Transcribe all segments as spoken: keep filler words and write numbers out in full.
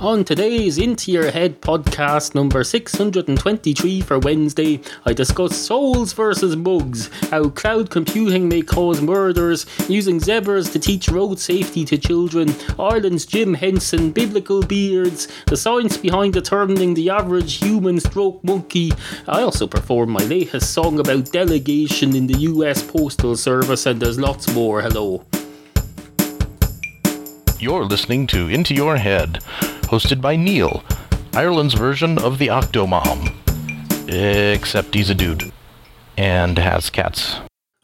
On today's Into Your Head podcast number six hundred twenty-three for Wednesday, I discuss souls versus bugs, how cloud computing may cause murders, using zebras to teach road safety to children, Ireland's Jim Henson, biblical beards, the science behind determining the average human stroke monkey. I also perform my latest song about delegation in the U S Postal Service, and there's lots more. Hello. You're listening to Into Your Head, hosted by Neal, Ireland's version of the Octomom. Except he's a dude. And has cats.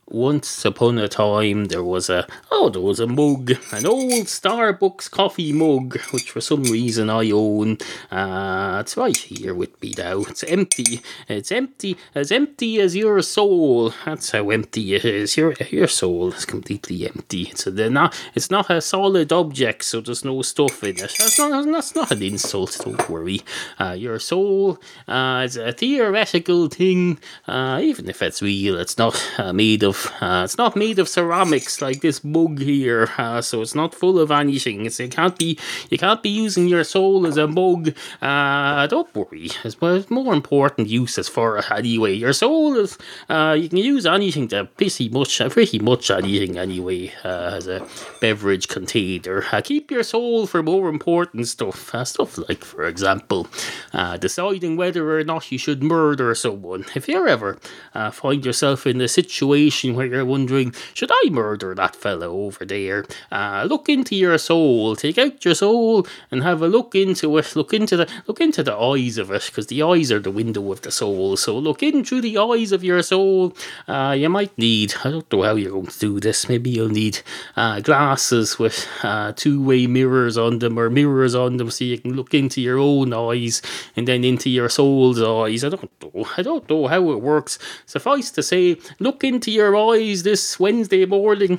Once upon a time, there was a, oh, there was a mug, an old Starbucks coffee mug, which for some reason I own. Uh, it's right here with me now. It's empty. It's empty, as empty as your soul. That's how empty it is. Your your soul is completely empty. It's, a, not, it's not a solid object, so there's no stuff in it. That's not, that's not an insult, don't worry. Uh, your soul uh, is a theoretical thing. Uh, even if it's real, it's not uh, made of Uh, it's not made of ceramics like this mug here, uh, so it's not full of anything. It's, it can't be, you can't be using your soul as a mug. Uh, don't worry, there's more important uses for it anyway. Your soul is, uh, you can use anything to pretty much, pretty much anything anyway, uh, as a beverage container. Uh, keep your soul for more important stuff, uh, stuff like, for example, uh, deciding whether or not you should murder someone. If you ever uh, find yourself in a situation where you're wondering, should I murder that fellow over there? Uh, look into your soul, take out your soul, and have a look into it. Look into the look into the eyes of it, because the eyes are the window of the soul. So look in through the eyes of your soul. Uh, you might need, I don't know how you're going to do this. Maybe you'll need uh, glasses with uh, two-way mirrors on them, or mirrors on them, so you can look into your own eyes and then into your soul's eyes. I don't know. I don't know how it works. Suffice to say, look into your eyes this Wednesday morning.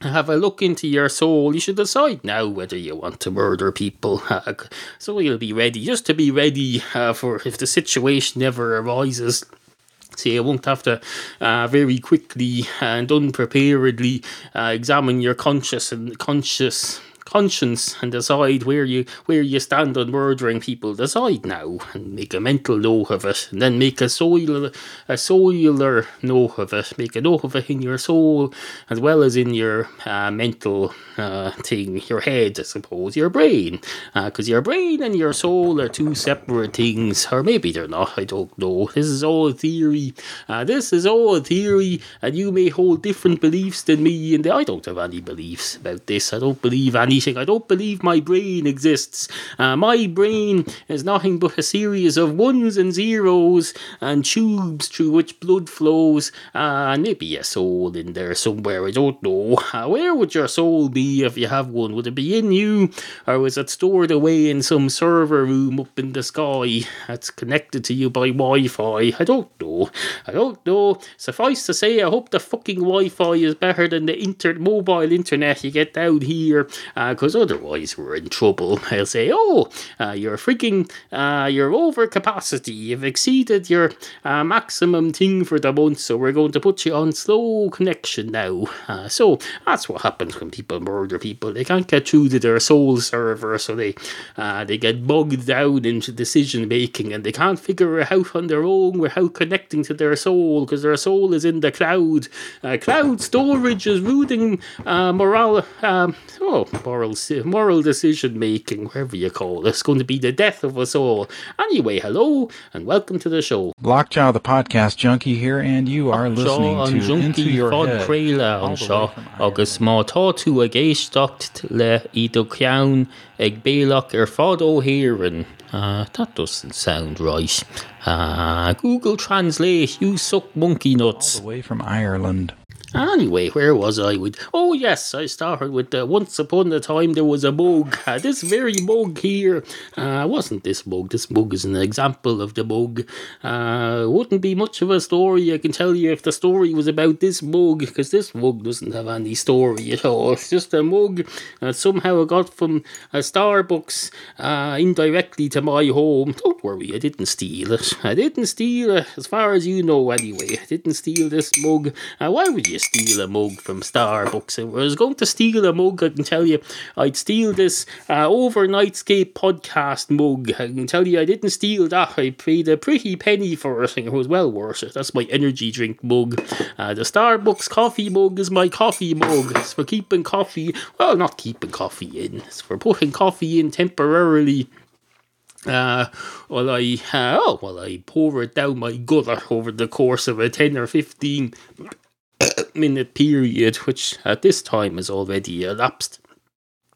Have a look into your soul. You should decide now whether you want to murder people, uh, so you'll be ready, just to be ready uh, for if the situation ever arises. So you won't have to uh, very quickly and unpreparedly uh, examine your conscious and conscious conscience and decide where you where you stand on murdering people. Decide now and make a mental note of it, and then make a soil a soiler note of it. Make a note of it in your soul as well as in your uh, mental uh, thing, your head, I suppose, your brain, because uh, your brain and your soul are two separate things, or maybe they're not. I don't know. This is all theory. Uh, this is all theory, and you may hold different beliefs than me. And I don't have any beliefs about this. I don't believe any. I don't believe my brain exists. Uh, my brain is nothing but a series of ones and zeros and tubes through which blood flows, uh, and maybe a soul in there somewhere. I don't know. Uh, where would your soul be if you have one? Would it be in you, or is it stored away in some server room up in the sky that's connected to you by Wi-Fi? I don't know. I don't know. Suffice to say, I hope the fucking Wi-Fi is better than the inter- mobile internet you get down here. Uh, Because otherwise we're in trouble. I'll say, oh, uh, your freaking, uh, your overcapacity. You've exceeded your uh, maximum thing for the month, so we're going to put you on slow connection now. Uh, so that's what happens when people murder people. They can't get through to their soul server, so they uh, they get bogged down into decision making, and they can't figure it out on their own without connecting to their soul, because their soul is in the cloud. Uh, cloud storage is rooting uh, moral. Um, oh. Moral, moral decision making, whatever you call it. It's going to be the death of us all. Anyway, hello and welcome to the show. Lockjaw, the podcast junkie here, and you are listening to Into Your Head. Agus má tá tú a géisteacht le I do ceann ag béalach ar fad óhéireann. Uh, that doesn't sound right. Uh, Google Translate, you suck monkey nuts. All the way from Ireland. Anyway, where was I? With oh yes, I started with uh, once upon a time there was a mug. Uh, this very mug here uh, wasn't this mug. This mug is an example of the mug. Uh, wouldn't be much of a story, I can tell you, if the story was about this mug, because this mug doesn't have any story at all. It's just a mug that somehow I got from a Starbucks uh, indirectly to my home. Don't worry, I didn't steal it. I didn't steal it, as far as you know anyway. I didn't steal this mug. Uh, why would you steal a mug from Starbucks. If I was going to steal a mug, I can tell you, I'd steal this uh, Overnightscape podcast mug. I can tell you I didn't steal that. I paid a pretty penny for it, and it was well worth it. That's my energy drink mug. Uh, the Starbucks coffee mug is my coffee mug. It's for keeping coffee, well, not keeping coffee in. It's for putting coffee in temporarily. Uh, well, I uh, oh, well, I pour it down my gutter over the course of a ten or fifteen minute period, which at this time has already elapsed.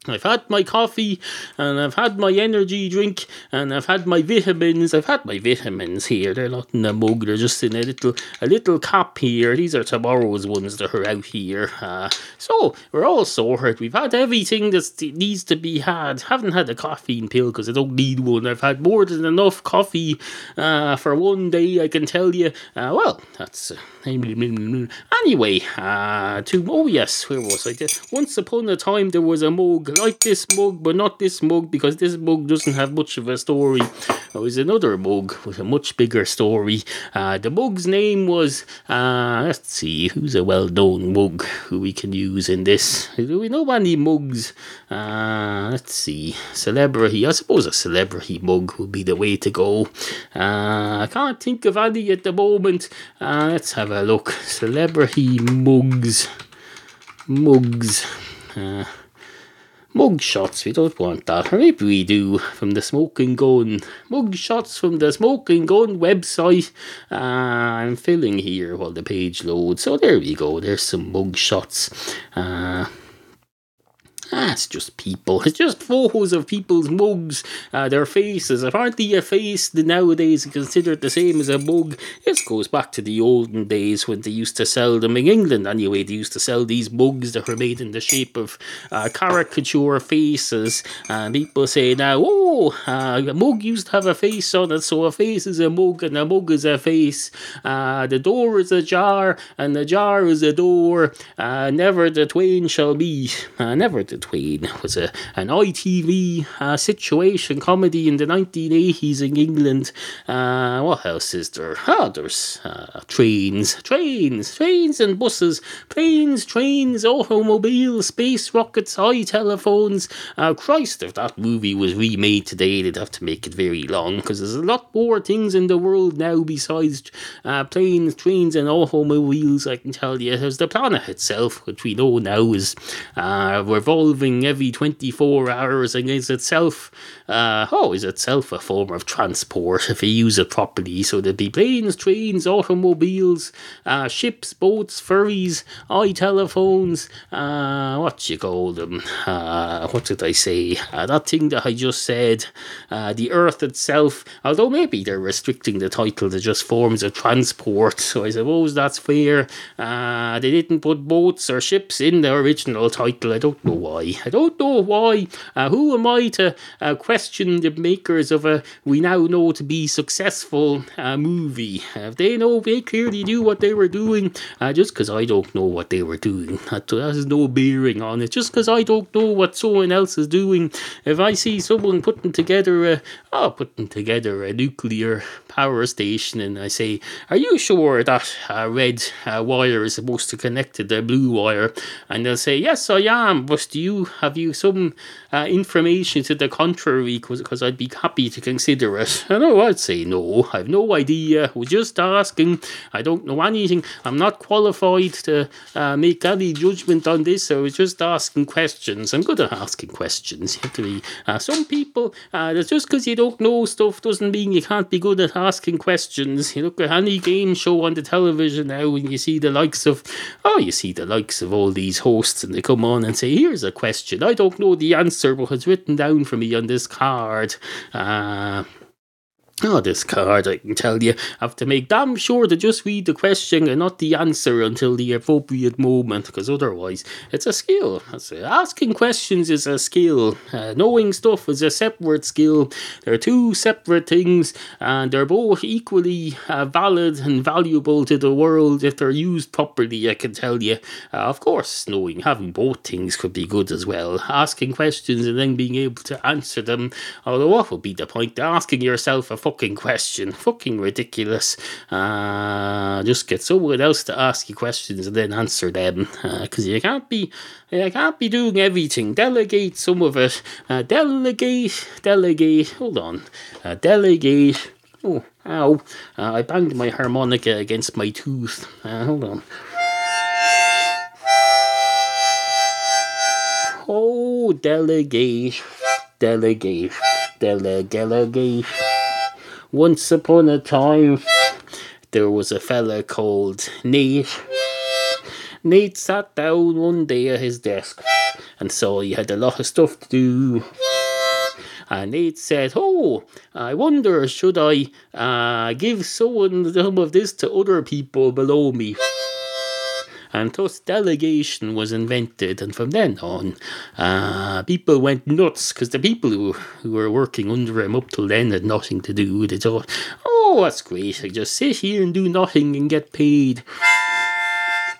I've had my coffee, and I've had my energy drink, and I've had my vitamins. I've had my vitamins here. They're not in a mug. They're just in a little a little cup here. These are tomorrow's ones that are out here. Uh, so we're all sorted. We've had everything that needs to be had. Haven't had a caffeine pill because I don't need one. I've had more than enough coffee uh, for one day, I can tell you. Uh, well, that's... Uh, anyway, uh, to... Oh, yes, where was I? Once upon a time, there was a mug. Like this mug, but not this mug, because this mug doesn't have much of a story. There was another mug with a much bigger story. Uh, the mug's name was, uh, let's see, who's a well-known mug who we can use in this? Do we know any mugs? Uh, let's see, celebrity. I suppose a celebrity mug would be the way to go. Uh, I can't think of any at the moment. Uh, let's have a look. Celebrity mugs. Mugs. Uh, Mug shots, we don't want that, or maybe we do, from the Smoking Gun. Mug shots from the Smoking Gun website. Uh, I'm filling here while the page loads. So there we go, there's some mug shots. Uh, Ah, it's just people. It's just photos of people's mugs, uh, their faces. Apparently a face nowadays is considered the same as a mug. This goes back to the olden days when they used to sell them in England anyway. They used to sell these mugs that were made in the shape of uh, caricature faces. And people say now, oh, uh, a mug used to have a face on it, so a face is a mug and a mug is a face. Uh, the door is a jar and the jar is a door. Uh, never the twain shall meet. Uh, never the Twain was a an I T V uh, situation comedy in the nineteen eighties in England. Uh, what else is there? Ah, there's uh, trains, trains, trains and buses, planes, trains, automobiles, space rockets, high telephones. Uh, Christ, if that movie was remade today, they'd have to make it very long, because there's a lot more things in the world now besides uh, planes, trains and automobiles, I can tell you. There's the planet itself, which we know now is uh, revolving every twenty-four hours, and is itself uh, oh, is itself a form of transport if you use it properly. So there'd be planes, trains, automobiles, uh, ships, boats, ferries, eye telephones, uh, what you call them, uh, what did I say, uh, that thing that I just said, uh, the earth itself, although maybe they're restricting the title to just forms of transport, so I suppose that's fair. Uh, they didn't put boats or ships in the original title. I don't know why. I don't know why. Uh, who am I to uh, question the makers of a we now know to be successful uh, movie? Uh, if they know, they clearly knew what they were doing. Uh, just because I don't know what they were doing, that, that has no bearing on it. Just because I don't know what someone else is doing, if I see someone putting together a oh, putting together a nuclear power station, and I say, "Are you sure that uh, red uh, wire is supposed to connect to the blue wire?" and they'll say, "Yes, I am," but do you have you some uh, information to the contrary, because I'd be happy to consider it. I know I'd say no, I've no idea, I was just asking, I don't know anything, I'm not qualified to uh, make any judgment on this, I was just asking questions. I'm good at asking questions. You have to be, uh, some people, uh, just because you don't know stuff doesn't mean you can't be good at asking questions. You look at any game show on the television now and you see the likes of, oh you see the likes of all these hosts, and they come on and say, here's a question, I don't know the answer, but it's written down for me on this card. Uh, oh, this card, I can tell you. I have to make damn sure to just read the question and not the answer until the appropriate moment, because otherwise it's a skill. That's it. Asking questions is a skill. Uh, knowing stuff is a separate skill. They're two separate things, and they're both equally uh, valid and valuable to the world if they're used properly, I can tell you. Uh, of course, knowing, having both things could be good as well. Asking questions and then being able to answer them. Although what would be the point of asking yourself a fucking question. Fucking ridiculous. Uh, just get someone else to ask you questions and then answer them, because uh, you can't be you can't be doing everything. Delegate some of it. Uh, delegate, delegate. Hold on. Uh, delegate. Oh, ow. Uh, I banged my harmonica against my tooth. Uh, hold on. Oh, delegate, delegate, dele, delegate. Once upon a time, there was a fella called Nate. Nate sat down one day at his desk and saw he had a lot of stuff to do. And Nate said, oh, I wonder, should I uh, give someone some of this to other people below me? And thus delegation was invented, and from then on, uh, people went nuts, because the people who, who were working under him up till then had nothing to do. They thought, oh, that's great, I just sit here and do nothing and get paid.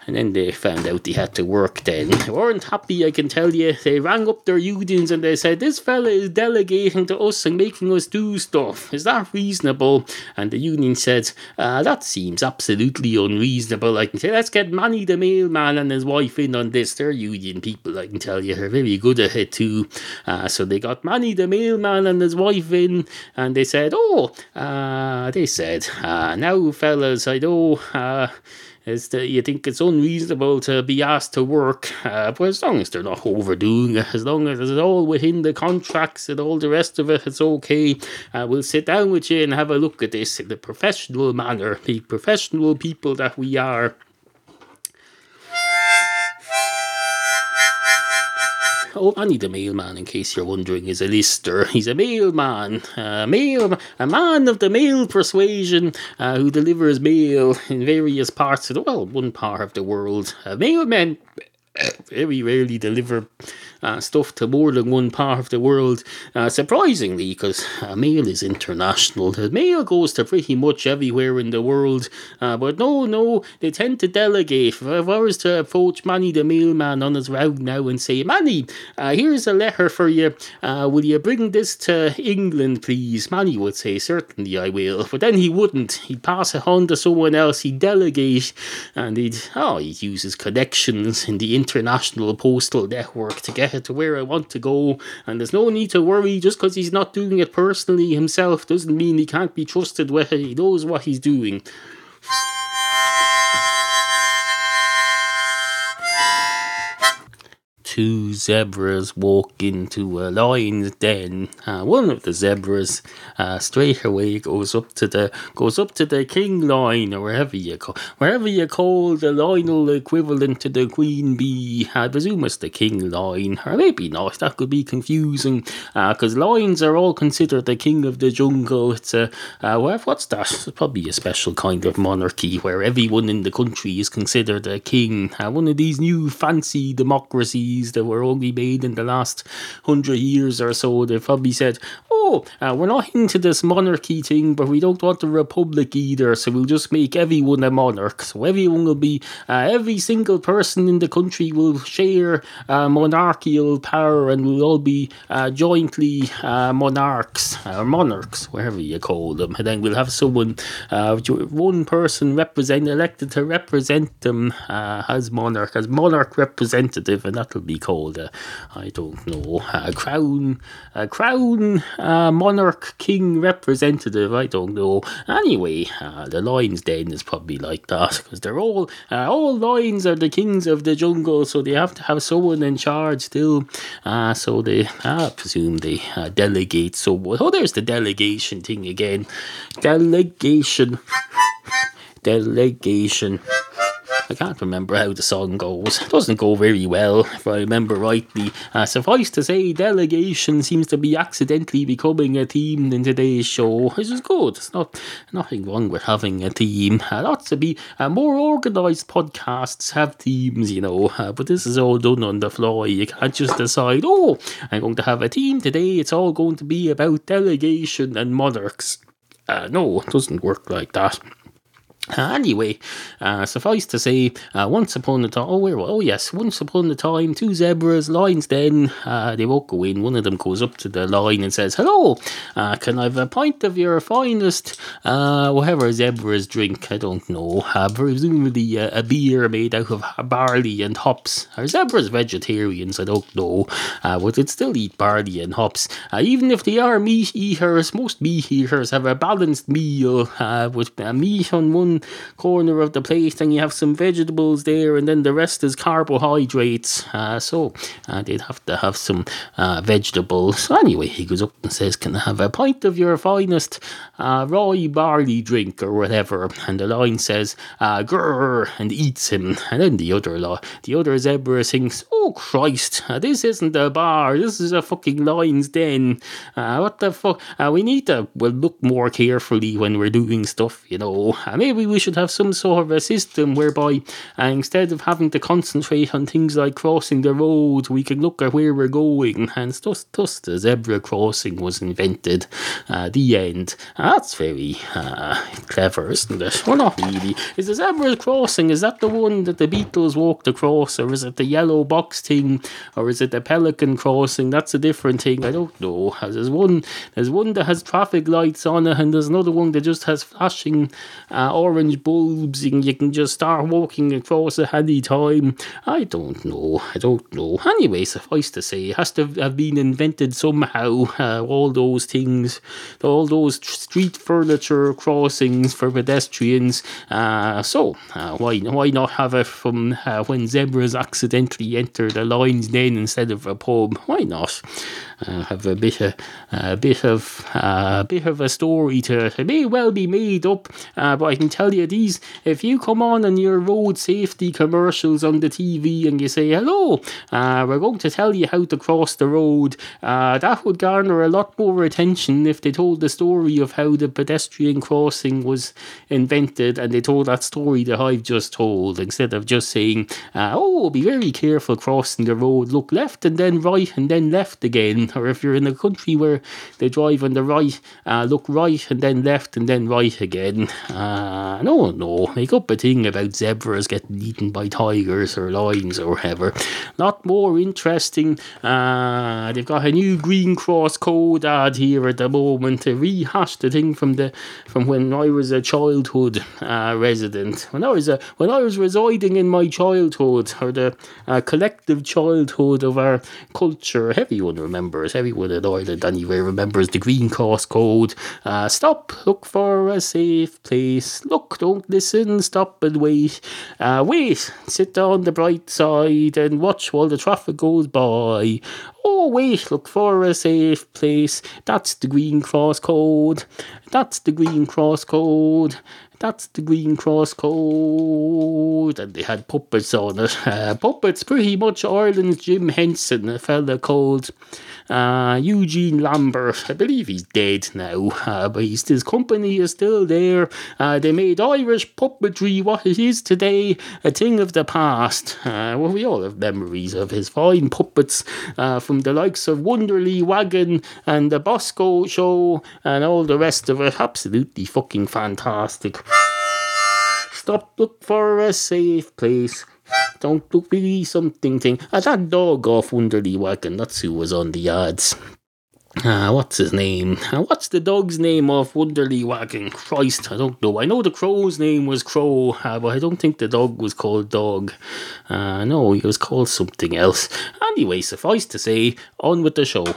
And then they found out they had to work then. They weren't happy, I can tell you. They rang up their unions and they said, this fella is delegating to us and making us do stuff. Is that reasonable? And the union said, uh, that seems absolutely unreasonable. I can say, let's get Manny the mailman and his wife in on this. They're union people, I can tell you. They're very good at it too. Uh, so they got Manny the mailman and his wife in, and they said, oh, uh, they said, uh, now fellas, I know... Uh, Is that you think it's unreasonable to be asked to work, uh, but as long as they're not overdoing it, as long as it's all within the contracts and all the rest of it, it's okay. Uh, we'll sit down with you and have a look at this in the professional manner, the professional people that we are. Oh, Manny the mailman, in case you're wondering, is a lister. He's a mailman, a mail, a man of the mail persuasion, uh, who delivers mail in various parts of the well, one part of the world. Uh, mailmen very rarely deliver uh, stuff to more than one part of the world, uh, surprisingly, because uh, mail is international. The mail goes to pretty much everywhere in the world, uh, but no, no, they tend to delegate. If I was to approach Manny the mailman on his route now and say, Manny, uh, here's a letter for you, uh, will you bring this to England, please? Manny would say, certainly I will, but then he wouldn't. He'd pass it on to someone else, he'd delegate, and he'd, oh, he'd use his connections in the international postal network to get it to where I want to go, and there's no need to worry. Just because he's not doing it personally himself doesn't mean he can't be trusted with it. He knows what he's doing. Two zebras walk into a lion's den. Uh, one of the zebras uh, straight away goes up to the goes up to the king lion, or wherever you call wherever you call the lionel equivalent to the queen bee. I presume it's the king lion, or maybe not. That could be confusing, because uh, lions are all considered the king of the jungle. It's a uh, what's that? It's probably a special kind of monarchy where everyone in the country is considered a king. Uh, one of these new fancy democracies that were only made in the last hundred years or so. They probably said, oh, uh, we're not into this monarchy thing, but we don't want a republic either, so we'll just make everyone a monarch. So everyone will be, uh, every single person in the country will share uh, monarchical power, and we'll all be uh, jointly uh, monarchs, or monarchs, wherever you call them. And then we'll have someone, uh, one person represent, elected to represent them uh, as monarch, as monarch representative, and that'll be called a, I don't know, a crown, a crown uh, monarch king representative, I don't know. Anyway, uh, the lion's den is probably like that, because they're all, uh, all lions are the kings of the jungle, so they have to have someone in charge still, uh, so they, I presume they uh, delegate someone. Oh, there's the delegation thing again. Delegation. Delegation. I can't remember how the song goes. It doesn't go very well, if I remember rightly. Uh, suffice to say, delegation seems to be accidentally becoming a theme in today's show, which is good. It's not nothing wrong with having a theme. Uh, lots of be, uh, more organised podcasts have themes, you know, uh, but this is all done on the fly. You can't just decide, oh, I'm going to have a theme today. It's all going to be about delegation and monarchs. Uh, no, it doesn't work like that. Uh, anyway, uh, suffice to say, uh, once upon a time, oh, where, oh yes, once upon a time, two zebras, lion's den, uh, they walk away, and one of them goes up to the lion and says, hello, uh, can I have a pint of your finest, uh, whatever zebras drink, I don't know, uh, presumably uh, a beer made out of barley and hops. Are zebras vegetarians? I don't know, uh, but they'd still eat barley and hops. Uh, even if they are meat eaters, most meat eaters have a balanced meal, uh, with uh, meat on one corner of the plate, and you have some vegetables there, and then the rest is carbohydrates, uh, so uh, they'd have to have some uh, vegetables. So anyway, he goes up and says, can I have a pint of your finest uh, rye barley drink or whatever, and the lion says uh, grrr, and eats him. And then the other lo- the other zebra thinks, oh Christ, uh, this isn't a bar, this is a fucking lion's den, uh, what the fuck, uh, we need to well, look more carefully when we're doing stuff, you know, uh, maybe we We should have some sort of a system whereby uh, instead of having to concentrate on things like crossing the road, we can look at where we're going. And thus, thus the zebra crossing was invented. Uh, the end. Uh, that's very uh, clever, isn't it? Well, not really. Is the zebra crossing, is that the one that the Beatles walked across, or is it the yellow box thing, or is it the pelican crossing? That's a different thing. I don't know. There's one, there's one that has traffic lights on it, and there's another one that just has flashing uh, orange bulbs, and you can just start walking across at any time. I don't know, I don't know. Anyway, suffice to say, it has to have been invented somehow, uh, all those things, all those street furniture crossings for pedestrians, uh, so uh, why why not have it from uh, when zebras accidentally enter the lion's den instead of a pub? Why not uh, have a bit of a bit of uh, bit of a story to it? It may well be made up, uh, but I can tell you these, if you come on and your road safety commercials on the T V and you say, hello, uh, we're going to tell you how to cross the road, uh, that would garner a lot more attention if they told the story of how the pedestrian crossing was invented, and they told that story that I've just told, instead of just saying, uh, oh, be very careful crossing the road, look left and then right and then left again. Or if you're in a country where they drive on the right, uh, look right and then left and then right again. uh, Uh, no, no, make up a thing about zebras getting eaten by tigers or lions or whatever. Not more interesting. Uh, they've got a new Green Cross Code ad here at the moment to rehash the thing from the from when I was a childhood uh, resident. When I was a, when I was residing in my childhood, or the uh, collective childhood of our culture. Everyone remembers. Everyone in Ireland anyway remembers the Green Cross Code. Uh, stop. Look for a safe place. Look. Don't listen, stop and wait. Uh, wait, sit on the bright side and watch while the traffic goes by. Oh, wait, look for a safe place. That's the Green Cross Code. That's the Green Cross Code. That's the Green Cross Code. And they had puppets on it. Uh, puppets, pretty much Ireland's Jim Henson, a fella called uh, Eugene Lambert. I believe he's dead now, uh, but he's, his company is still there. Uh, they made Irish puppetry what it is today, a thing of the past. Uh, well, we all have memories of his fine puppets uh, from the likes of Wanderly Wagon and the Bosco Show and all the rest of it. Absolutely fucking fantastic. Stop, look for a safe place. Don't look really something thing. Uh, that dog off Wanderly Wagon, that's who was on the ads. Uh, what's his name? Uh, what's the dog's name off Wanderly Wagon? Christ, I don't know. I know the crow's name was Crow, uh, but I don't think the dog was called Dog. Uh, no, he was called something else. Anyway, suffice to say, on with the show.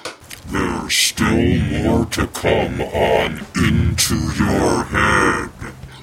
There's still more to come on Into Your Head.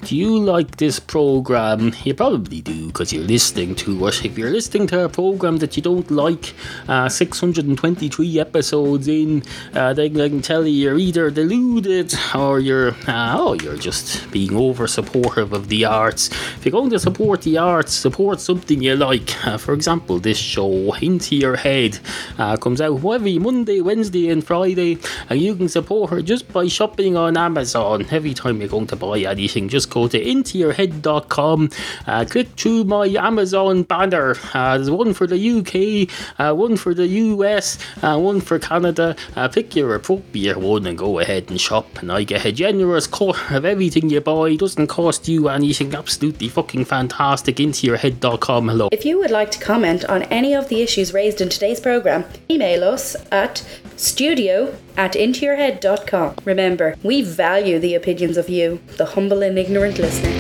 Do you like this program? You probably do, because you're listening to it. If you're listening to a program that you don't like, uh, six hundred twenty-three episodes in, uh, then I can tell you you're either deluded or you're uh, oh, you're just being over supportive of the arts. If you're going to support the arts, support something you like. Uh, for example, this show, Into Your Head, uh, comes out every Monday, Wednesday and Friday, and you can support her just by shopping on Amazon. Every time you're going to buy anything, just go go to into your head dot com, uh, click through my Amazon banner. Uh, there's one for the U K, uh, one for the U S, uh, one for Canada. Uh, pick your appropriate one and go ahead and shop, and I get a generous cut of everything you buy. It doesn't cost you anything. Absolutely fucking fantastic. into your head dot com. Hello. If you would like to comment on any of the issues raised in today's programme, email us at studio at into your head dot com. Remember, we value the opinions of you, the humble and ignorant listener.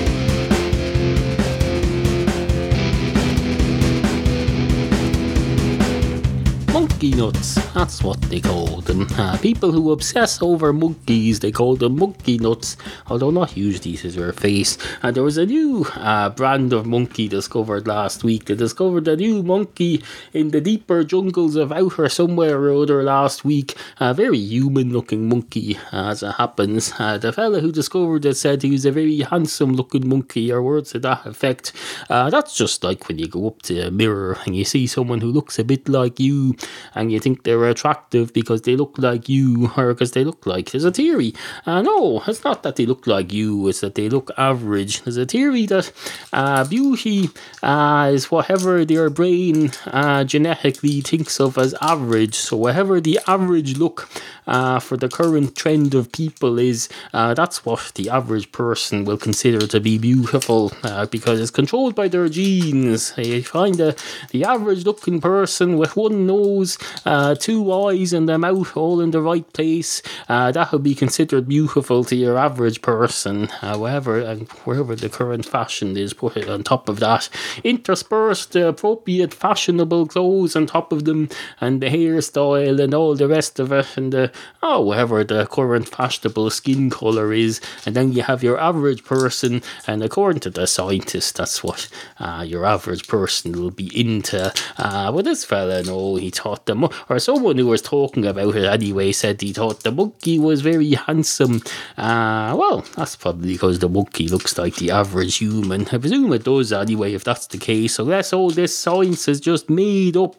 Monkey nuts, that's what they call them. Uh, people who obsess over monkeys, they call them monkey nuts, although not usually to their face. And there was a new uh, brand of monkey discovered last week. They discovered a new monkey in the deeper jungles of Outer somewhere or other last week. A very human looking monkey, as it happens. Uh, the fella who discovered it said he was a very handsome looking monkey, or words to that effect. Uh, that's just like when you go up to a mirror and you see someone who looks a bit like you, and you think they're attractive because they look like you, or because they look like... There's a theory. Uh, no, it's not that they look like you, it's that they look average. There's a theory that uh, beauty uh, is whatever their brain uh, genetically thinks of as average. So whatever the average look uh, for the current trend of people is, uh, that's what the average person will consider to be beautiful, uh, because it's controlled by their genes. You find uh, the average looking person with one nose, Uh, two eyes and a mouth all in the right place, uh, that would be considered beautiful to your average person, uh, wherever, and wherever the current fashion is. Put it on top of that, intersperse the appropriate fashionable clothes on top of them, and the hairstyle and all the rest of it, and the, oh, whatever the current fashionable skin colour is, and then you have your average person. And according to the scientist, that's what uh, your average person will be into. Uh, but this fella, no, he taught Them, or someone who was talking about it anyway, said he thought the monkey was very handsome. Uh, well, that's probably because the monkey looks like the average human. I presume it does anyway, if that's the case, unless all this science is just made up.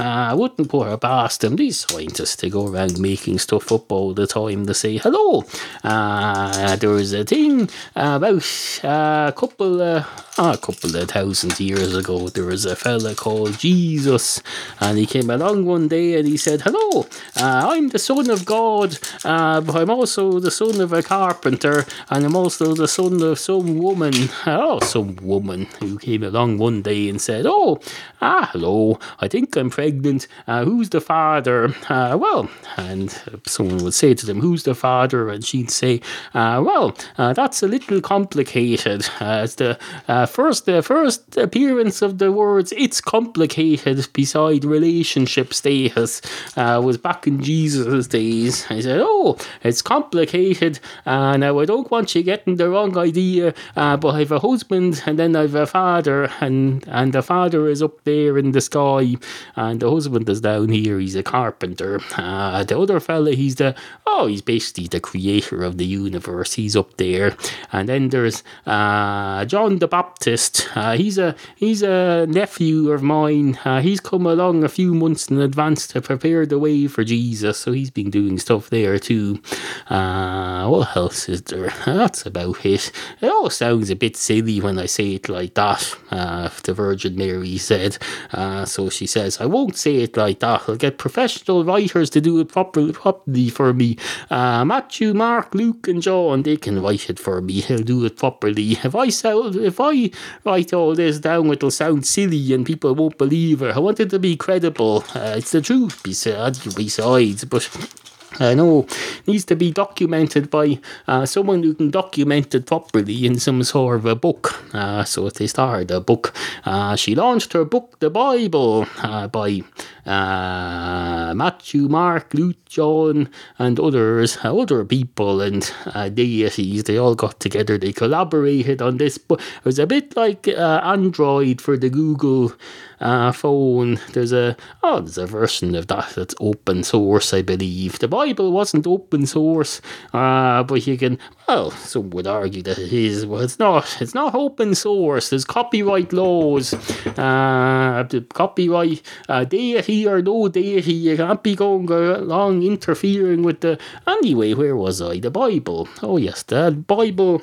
Uh, I wouldn't put it past them. These scientists, they go around making stuff up all the time. They say, hello, uh, there was a thing about a couple of, oh, a couple of thousand years ago. There was a fella called Jesus, and he came along one day and he said, hello, uh, I'm the son of God, uh, but I'm also the son of a carpenter, and I'm also the son of some woman. Oh, some woman who came along one day and said, oh, ah, hello, I think I'm pregnant, uh, who's the father? Uh, well, and someone would say to them, who's the father? And she'd say, uh, well, uh, that's a little complicated. Uh, it's the uh, first, uh, first appearance of the words, it's complicated, beside relationship status, uh, was back in Jesus' days. I said, oh, it's complicated. Uh, now, I don't want you getting the wrong idea, uh, but I have a husband, and then I have a father, and, and the father is up there in the sky, and the husband is down here. He's a carpenter. Uh, the other fella, he's the, oh, he's basically the creator of the universe. He's up there. And then there's uh, John the Baptist. Uh, he's a he's a nephew of mine. Uh, he's come along a few months in advance to prepare the way for Jesus, so he's been doing stuff there too. Uh, what else is there? That's about it. It all sounds a bit silly when I say it like that, uh, the Virgin Mary said. Uh, so she says, I won't say it like that. I'll get professional writers to do it properly, properly for me. Uh, Matthew, Mark, Luke and John, they can write it for me. They'll do it properly. If I, sound, if I write all this down, it'll sound silly and people won't believe it. I want it to be credible. Uh, it's the truth, besides, but I uh, know needs to be documented by uh, someone who can document it properly in some sort of a book. Uh, so they started a book. Uh, she launched her book, The Bible, uh, by uh, Matthew, Mark, Luke, John, and others, uh, other people and uh, deities. They all got together. They collaborated on this book. It was a bit like uh, Android for the Google uh, phone. There's a oh, there's a version of that that's open source, I believe. The Bible Bible wasn't open source, uh, but you can, well, some would argue that it is. Well, it's not. It's not open source. There's copyright laws. Uh, the copyright, uh, deity or no deity, you can't be going along interfering with the... Anyway, where was I? The Bible. Oh yes, the Bible...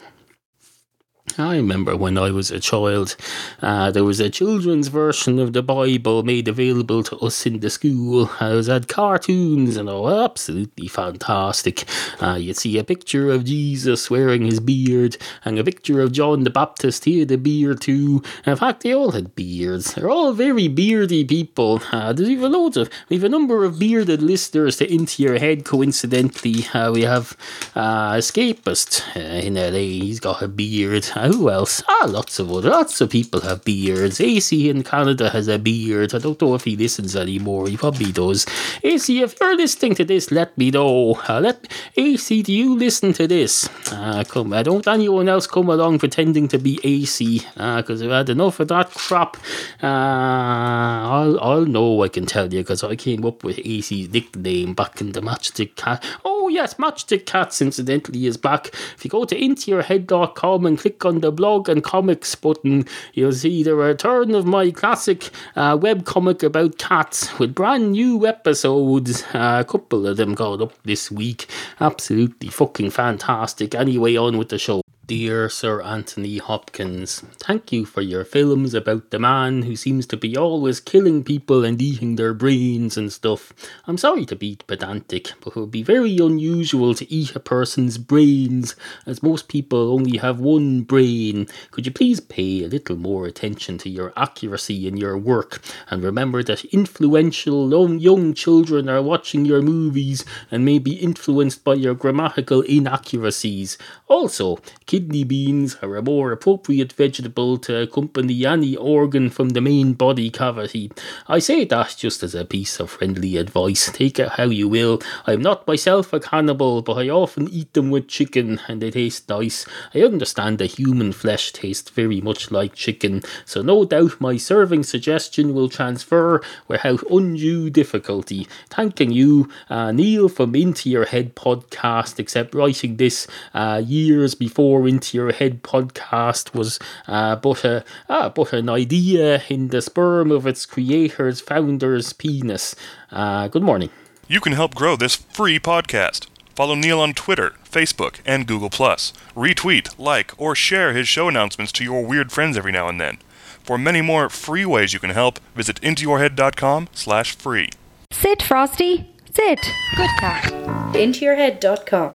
I remember when I was a child, uh, there was a children's version of the Bible made available to us in the school. Uh, it had cartoons and all, absolutely fantastic. Uh, you'd see a picture of Jesus wearing his beard and a picture of John the Baptist. He had a beard too. In fact, they all had beards. They're all very beardy people. Uh, there's even loads of, we have a number of bearded listeners to Into Your Head, coincidentally. Uh, we have uh, Escapist uh, in L A. He's got a beard. Uh, who else? Ah, lots of other, lots of people have beards. A C in Canada has a beard. I don't know if he listens anymore. He probably does. A C, if you're listening to this, let me know. Uh, let A C, do you listen to this? Uh, come, uh, don't anyone else come along pretending to be A C, because uh, I've had enough of that crap. Uh, I'll, I'll know, I can tell you, because I came up with A C's nickname back in the Matchstick Cat. Oh yes, Matchstick Cats, incidentally, is back. If you go to into your head dot com and click on the blog and comics button, you'll see the return of my classic uh, webcomic about cats with brand new episodes, uh, a couple of them got up this week, absolutely fucking fantastic. Anyway, on with the show. Dear Sir Anthony Hopkins, thank you for your films about the man who seems to be always killing people and eating their brains and stuff. I'm sorry to be pedantic, but it would be very unusual to eat a person's brains, as most people only have one brain. Could you please pay a little more attention to your accuracy in your work, and remember that influential young children are watching your movies and may be influenced by your grammatical inaccuracies. Also, kidney beans are a more appropriate vegetable to accompany any organ from the main body cavity. I say that just as a piece of friendly advice. Take it how you will. I'm not myself a cannibal, but I often eat them with chicken and they taste nice. I understand that human flesh tastes very much like chicken, so no doubt my serving suggestion will transfer without undue difficulty. Thanking you, uh, Neal from Into Your Head podcast, except writing this uh, years before Into Your Head podcast was uh, but, a, ah, but an idea in the sperm of its creator's founder's penis. Uh, good morning. You can help grow this free podcast. Follow Neal on Twitter, Facebook, and Google plus. Retweet, like, or share his show announcements to your weird friends every now and then. For many more free ways you can help, visit into your head dot com slash free. Sit, Frosty. Sit. Good cat. into your head dot com.